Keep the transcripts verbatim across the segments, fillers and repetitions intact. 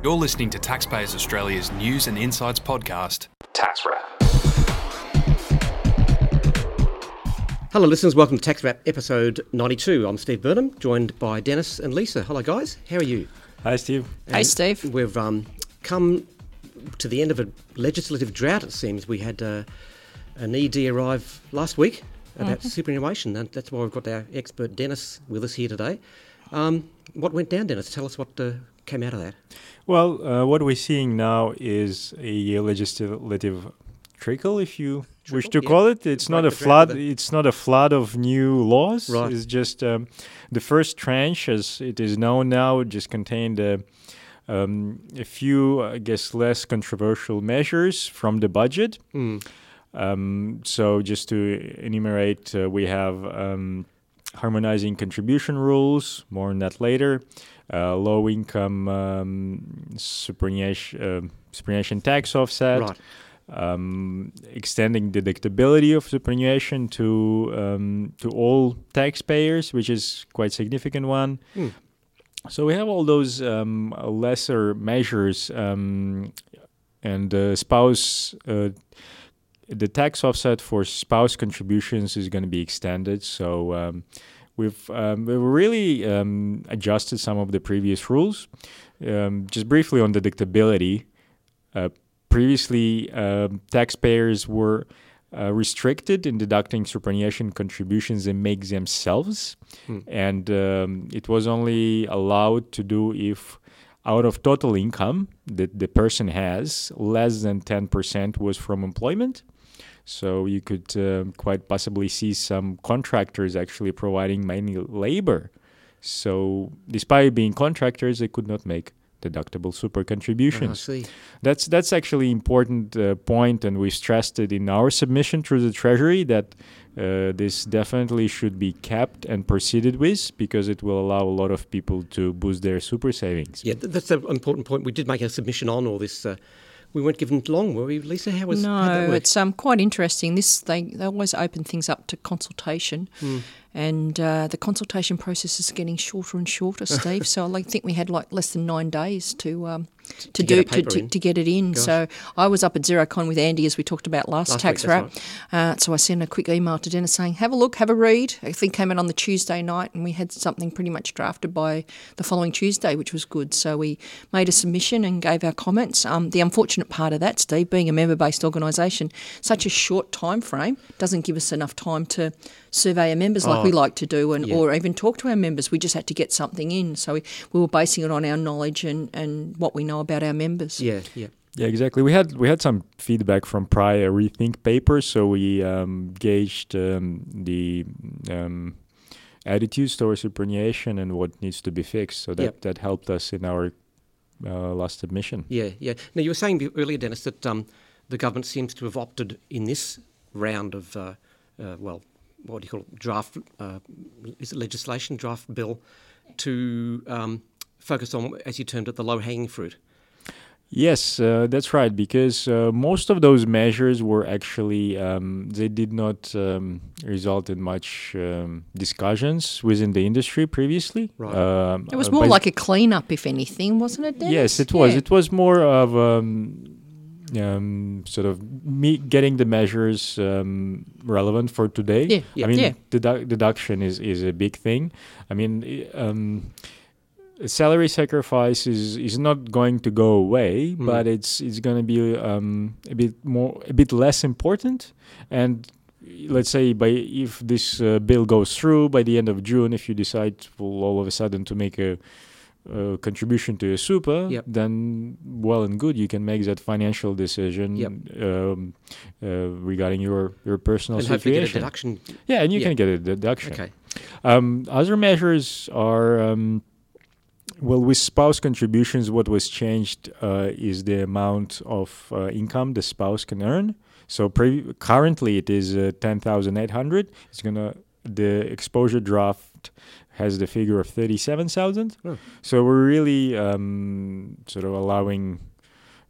You're listening to Taxpayers Australia's News and Insights podcast, Tax Wrap. Hello listeners, welcome to Tax Wrap episode ninety-two. I'm Steve Burnham, joined by Dennis and Lisa. Hello guys, how are you? Hey Steve. And hey Steve. We've um, come to the end of a legislative drought, it seems. We had uh, an E D arrive last week about mm-hmm. superannuation, and that's why we've got our expert Dennis with us here today. Um, what went down, Dennis? Tell us what... Uh, came out of that? Well, uh, what we're seeing now is a legislative trickle, if you trickle? wish to yeah. call it. It's not a flood. It's not a flood of new laws. Right. It's just um, the first tranche, as it is known now, just contained a, um, a few, I guess, less controversial measures from the budget. Mm. Um, so just to enumerate, uh, we have um, harmonizing contribution rules, more on that later, uh, low-income um, superannuation, uh, superannuation tax offset, right. um, extending deductibility of superannuation to um, to all taxpayers, which is quite a significant one. Mm. So we have all those um, lesser measures, um, and uh, spouse uh, the tax offset for spouse contributions is going to be extended. So um, we've, um, we've really um, adjusted some of the previous rules. Um, just briefly on deductibility, uh, previously uh, taxpayers were uh, restricted in deducting superannuation contributions they make themselves. Mm. And um, it was only allowed to do if out of total income that the person has, less than ten percent was from employment. So you could uh, quite possibly see some contractors actually providing mainly labor. So despite being contractors, they could not make deductible super contributions. Oh, I see. That's that's actually important uh, point, and we stressed it in our submission through the Treasury that uh, this definitely should be kept and proceeded with, because it will allow a lot of people to boost their super savings. Yeah, th- that's an important point. We did make a submission on all this. Uh, We weren't given long, were we, Lisa? How was no? That it's um, quite interesting. This they they always open things up to consultation, mm. and uh, the consultation process is getting shorter and shorter, Steve. So I like, think we had like less than nine days to um, to, to do to, to, to get it in. Gosh. So I was up at Xerocon with Andy, as we talked about last, last Tax Wrap. Right. Uh, so I sent a quick email to Dennis saying, "Have a look, have a read." I think it came in on the Tuesday night, and we had something pretty much drafted by the following Tuesday, which was good. So we made a submission and gave our comments. Um, the unfortunate part of that, Steve, being a member-based organisation, such a short time frame doesn't give us enough time to survey our members like oh, we like to do, and yeah. or even talk to our members. We just had to get something in, so we, we were basing it on our knowledge and, and what we know about our members. Yeah, yeah, yeah, exactly. We had we had some feedback from prior Rethink papers, so we um, gauged um, the. Um, attitudes towards superannuation and what needs to be fixed. So that yep. that helped us in our. Uh, last admission. Yeah, yeah. Now, you were saying earlier, Dennis, that um, the government seems to have opted in this round of, uh, uh, well, what do you call it, draft, uh, is it legislation, draft bill, to um, focus on, as you termed it, the low-hanging fruit. Yes, uh, that's right, because uh, most of those measures were actually, um, they did not um, result in much um, discussions within the industry previously. Right. Um, it was more uh, like a clean-up, if anything, wasn't it, Dennis? Yes, it was. Yeah. It was more of um, um, sort of me getting the measures um, relevant for today. Yeah, yeah. I mean, yeah. dedu- deduction is, is a big thing. I mean... Um, Salary sacrifice is, is not going to go away, mm. but it's it's going to be um, a bit more, a bit less important. And let's say by if this uh, bill goes through by the end of June, if you decide well, all of a sudden to make a, a contribution to your super, yep. then well and good, you can make that financial decision yep. um, uh, regarding your your personal and situation. And hopefully get a deduction. Yeah, and you yep. can get a deduction. Okay. Um, other measures are. Um, Well, with spouse contributions, what was changed uh, is the amount of uh, income the spouse can earn. So pre- currently it is uh, ten thousand eight hundred dollars. It's gonna the exposure draft has the figure of thirty-seven thousand dollars. Oh. So we're really um, sort of allowing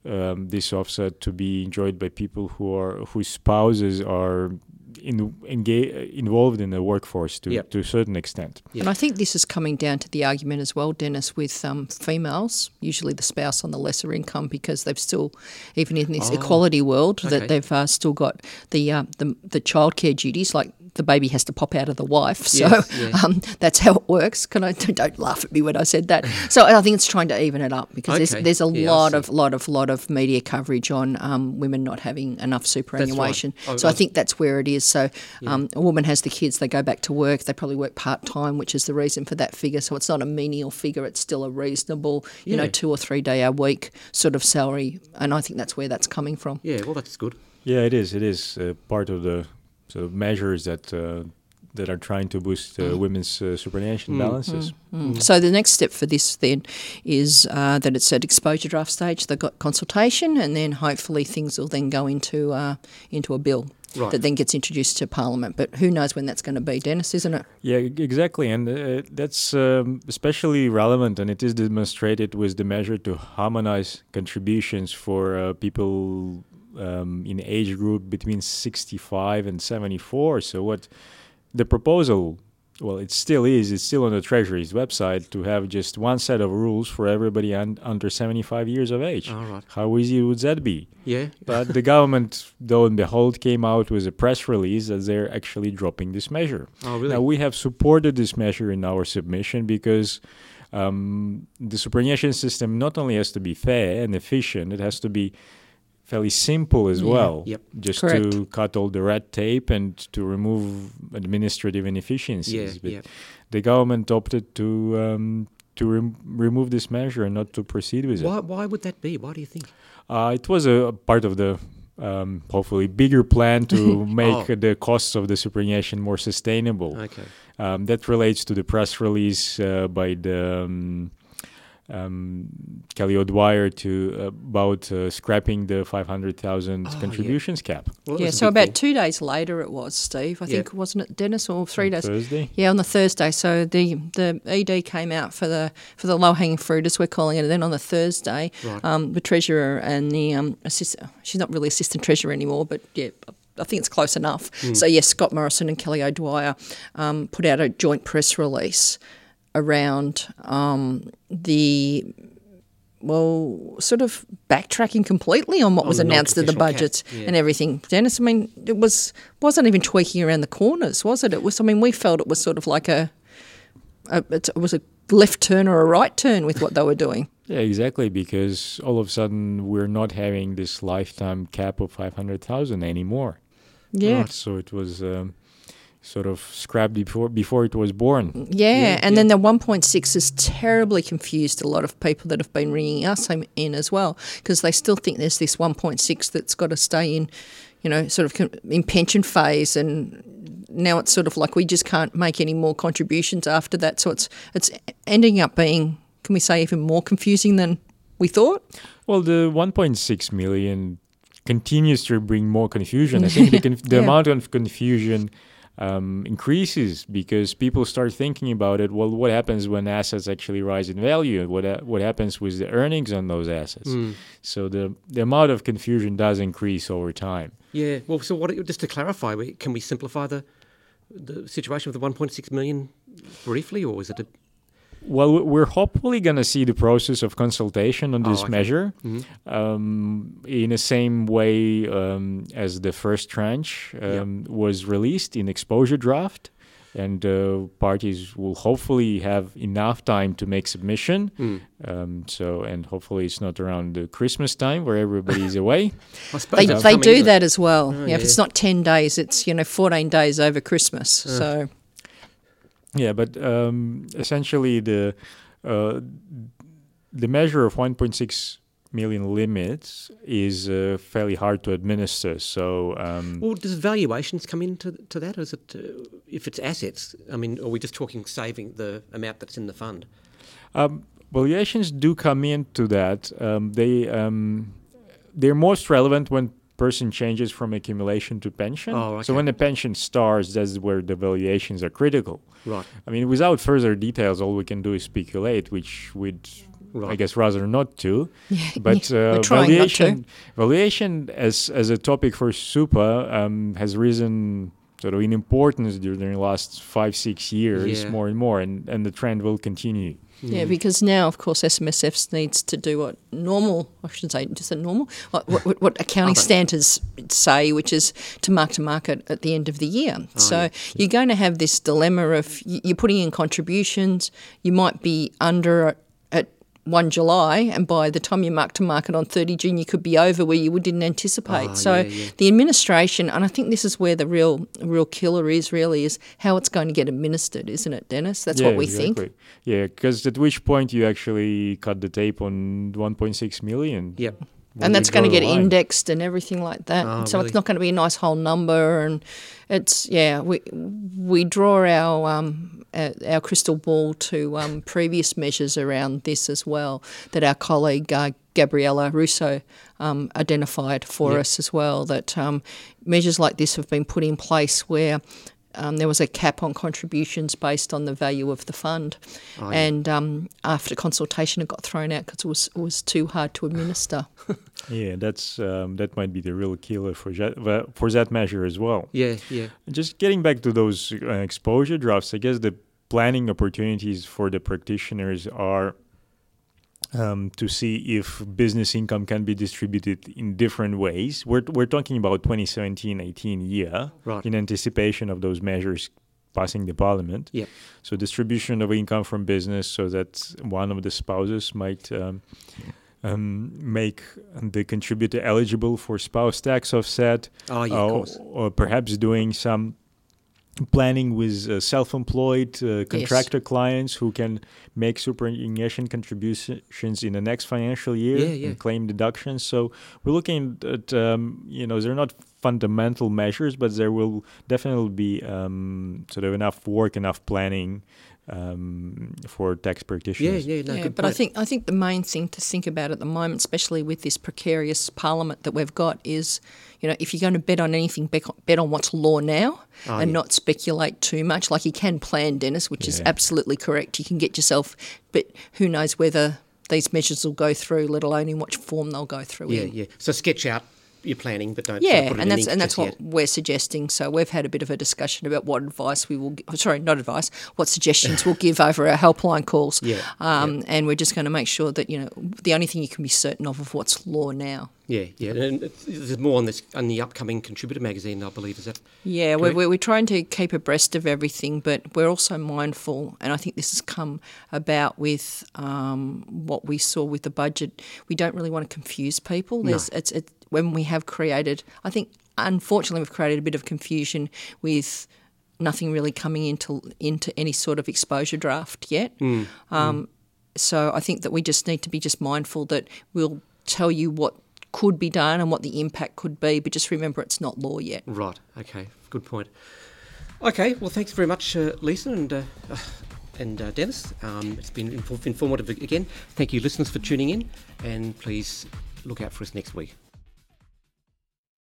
um, this offset to be enjoyed by people who are whose spouses are in, engage, involved in the workforce to, yep. to a certain extent. Yep. And I think this is coming down to the argument as well, Dennis, with um, females, usually the spouse on the lesser income, because they've still, even in this oh, equality world, okay. that they've uh, still got the, uh, the the childcare duties, like the baby has to pop out of the wife. So yes, yes. Um, that's how it works. Can I don't laugh at me when I said that. So I think it's trying to even it up because okay. there's, there's a yeah, lot of lot of lot of media coverage on um, women not having enough superannuation. Right. I, so I, I think that's where it is. So um, yeah. a woman has the kids, they go back to work, they probably work part time, which is the reason for that figure. So it's not a menial figure; it's still a reasonable, you yeah. know, two or three day a week sort of salary. And I think that's where that's coming from. Yeah, well, that's good. Yeah, it is. It is uh, part of the sort of measures that. Uh, that are trying to boost uh, mm. women's uh, superannuation mm. balances. Mm. Mm. So the next step for this then is uh, that it's at exposure draft stage. They've got consultation and then hopefully things will then go into uh, into a bill right. that then gets introduced to Parliament. But who knows when that's going to be, Dennis, isn't it? Yeah, exactly. And uh, that's um, especially relevant, and it is demonstrated with the measure to harmonise contributions for uh, people um, in age group between sixty-five and seventy-four. So what... The proposal, well, it still is, it's still on the Treasury's website to have just one set of rules for everybody un- under seventy-five years of age. All right. How easy would that be? Yeah. But the government, though and behold, came out with a press release that they're actually dropping this measure. Oh, really? Now, we have supported this measure in our submission because um, the superannuation system not only has to be fair and efficient, it has to be fairly simple as yeah, well, yep. just Correct. to cut all the red tape and to remove administrative inefficiencies. Yeah, but yeah. the government opted to um, to rem- remove this measure and not to proceed with why, it. Why would that be? Why do you think? Uh, it was a, a part of the um, hopefully bigger plan to make oh. the costs of the superannuation more sustainable. Okay, um, that relates to the press release uh, by the. Um, Um, Kelly O'Dwyer to uh, about uh, scrapping the five hundred thousand oh, contributions yeah. cap. Well, yeah, so about cool. two days later it was, Steve. I yeah. think, wasn't it, Dennis, or three on days? Thursday. Yeah, on the Thursday. So the the E D came out for the for the low-hanging fruit, as we're calling it. And then on the Thursday, right. um, the Treasurer and the um, assistant, she's not really Assistant Treasurer anymore, but yeah, I think it's close enough. Mm. So, yes, Scott Morrison and Kelly O'Dwyer um, put out a joint press release around um, the, well, sort of backtracking completely on what oh, was announced at the budget yeah. and everything. Dennis, I mean, it was, wasn't even tweaking around the corners, was it? It was. I mean, we felt it was sort of like a, a it was a left turn or a right turn with what they were doing. Yeah, exactly, because all of a sudden we're not having this lifetime cap of five hundred thousand anymore. Yeah. Right, so it was... Um, sort of scrapped before before it was born. Yeah, yeah and yeah. then the one point six has terribly confused a lot of people that have been ringing us in as well because they still think there's this one point six that's got to stay in, you know, sort of in pension phase, and now it's sort of like we just can't make any more contributions after that. So it's it's ending up being, can we say, even more confusing than we thought? Well, the one point six million continues to bring more confusion. I think the, conf- the yeah. amount of confusion... Um, increases because people start thinking about it. Well, what happens when assets actually rise in value? What uh, what happens with the earnings on those assets? Mm. So the the amount of confusion does increase over time. Yeah. Well, so what? Just to clarify, can we simplify the the situation with the one point six million briefly, or is it? A Well, we're hopefully going to see the process of consultation on this oh, okay. measure mm-hmm. um, in the same way um, as the first tranche um, yep. was released in exposure draft. And uh, parties will hopefully have enough time to make submission. Mm. Um, so, and hopefully it's not around the Christmas time where everybody's away. I they they, they do that as well. Oh, yeah, yeah. If it's not ten days, it's, you know, fourteen days over Christmas. Uh. So. Yeah, but um, essentially the uh, the measure of one point six million limits is uh, fairly hard to administer. So, um, well, does valuations come into to that? Or is it uh, if it's assets? I mean, are we just talking saving the amount that's in the fund? Um, valuations do come into that. Um, they um, they're most relevant when. Person changes from accumulation to pension. Oh, okay. So when the pension starts, that's where the valuations are critical. Right. I mean, without further details, all we can do is speculate, which we'd, right. I guess, rather not to. Yeah, but yeah, uh, valuation, not to. valuation as as a topic for super um, has risen sort of in importance during the last five, six years, yeah. more and more, and, and the trend will continue. Yeah, because now, of course, S M S F needs to do what normal, I shouldn't say just a normal, what, what, what accounting okay. standards say, which is to mark to market at the end of the year. Oh, so yeah. you're going to have this dilemma of you're putting in contributions, you might be under at the first of July, and by the time you mark to market on thirtieth of June, you could be over where you didn't anticipate. Oh, so yeah, yeah. the administration, and I think this is where the real real killer is really, is how it's going to get administered, isn't it, Dennis? That's yeah, what we exactly. think. Yeah, because at which point you actually cut the tape on one point six million. Yep. And that's going to get line. indexed and everything like that. Oh, so really? It's not going to be a nice whole number. And it's, yeah, we we draw our um, our crystal ball to um, previous measures around this as well, that our colleague uh, Gabriella Russo um, identified for yep. us as well, that um, measures like this have been put in place where Um, there was a cap on contributions based on the value of the fund. Oh, yeah. And um, after consultation, it got thrown out because it was, it was too hard to administer. yeah, that's um, that might be the real killer for that, for that measure as well. Yeah, yeah. Just getting back to those uh, exposure drafts, I guess the planning opportunities for the practitioners are um, to see if business income can be distributed in different ways. We're we're talking about twenty seventeen eighteen year right. in anticipation of those measures passing the parliament. Yep. So distribution of income from business so that one of the spouses might um, um, make the contributor eligible for spouse tax offset. Oh, yeah, uh, of course. Or perhaps doing some planning with uh, self-employed uh, contractor yes. clients who can make superannuation contributions in the next financial year yeah, yeah. and claim deductions. So we're looking at, um, you know, they're not fundamental measures, but there will definitely be um, sort of enough work, enough planning um, for tax practitioners. Yeah, yeah, no, yeah good but point. I think I think the main thing to think about at the moment, especially with this precarious parliament that we've got, is, you know, if you're going to bet on anything, bet on what's law now oh, and yeah. not speculate too much. Like you can plan, Dennis, which yeah. is absolutely correct. You can get yourself, but who knows whether these measures will go through, let alone in what form they'll go through yeah, in. Yeah, yeah. So sketch out your planning, but don't yeah, put it and in that's and that's yet. What we're suggesting. So we've had a bit of a discussion about what advice we will, gi- sorry, not advice, what suggestions we'll give over our helpline calls. Yeah, um, yeah. And we're just going to make sure that, you know, the only thing you can be certain of is what's law now. Yeah, yeah, and there's more on this on the upcoming Contributor magazine, I believe, is that? Yeah, we're, we're trying to keep abreast of everything, but we're also mindful, and I think this has come about with um, what we saw with the budget. We don't really want to confuse people. There's, no. It's it, when we have created, I think, unfortunately, we've created a bit of confusion with nothing really coming into into any sort of exposure draft yet. Mm. Um, mm. So I think that we just need to be just mindful that we'll tell you what could be done and what the impact could be, but just remember it's not law yet. Right, okay, good point. Okay, well, thanks very much, uh, Lisa and uh, and uh, Dennis. Um, it's been inf- informative again. Thank you, listeners, for tuning in, and please look out for us next week.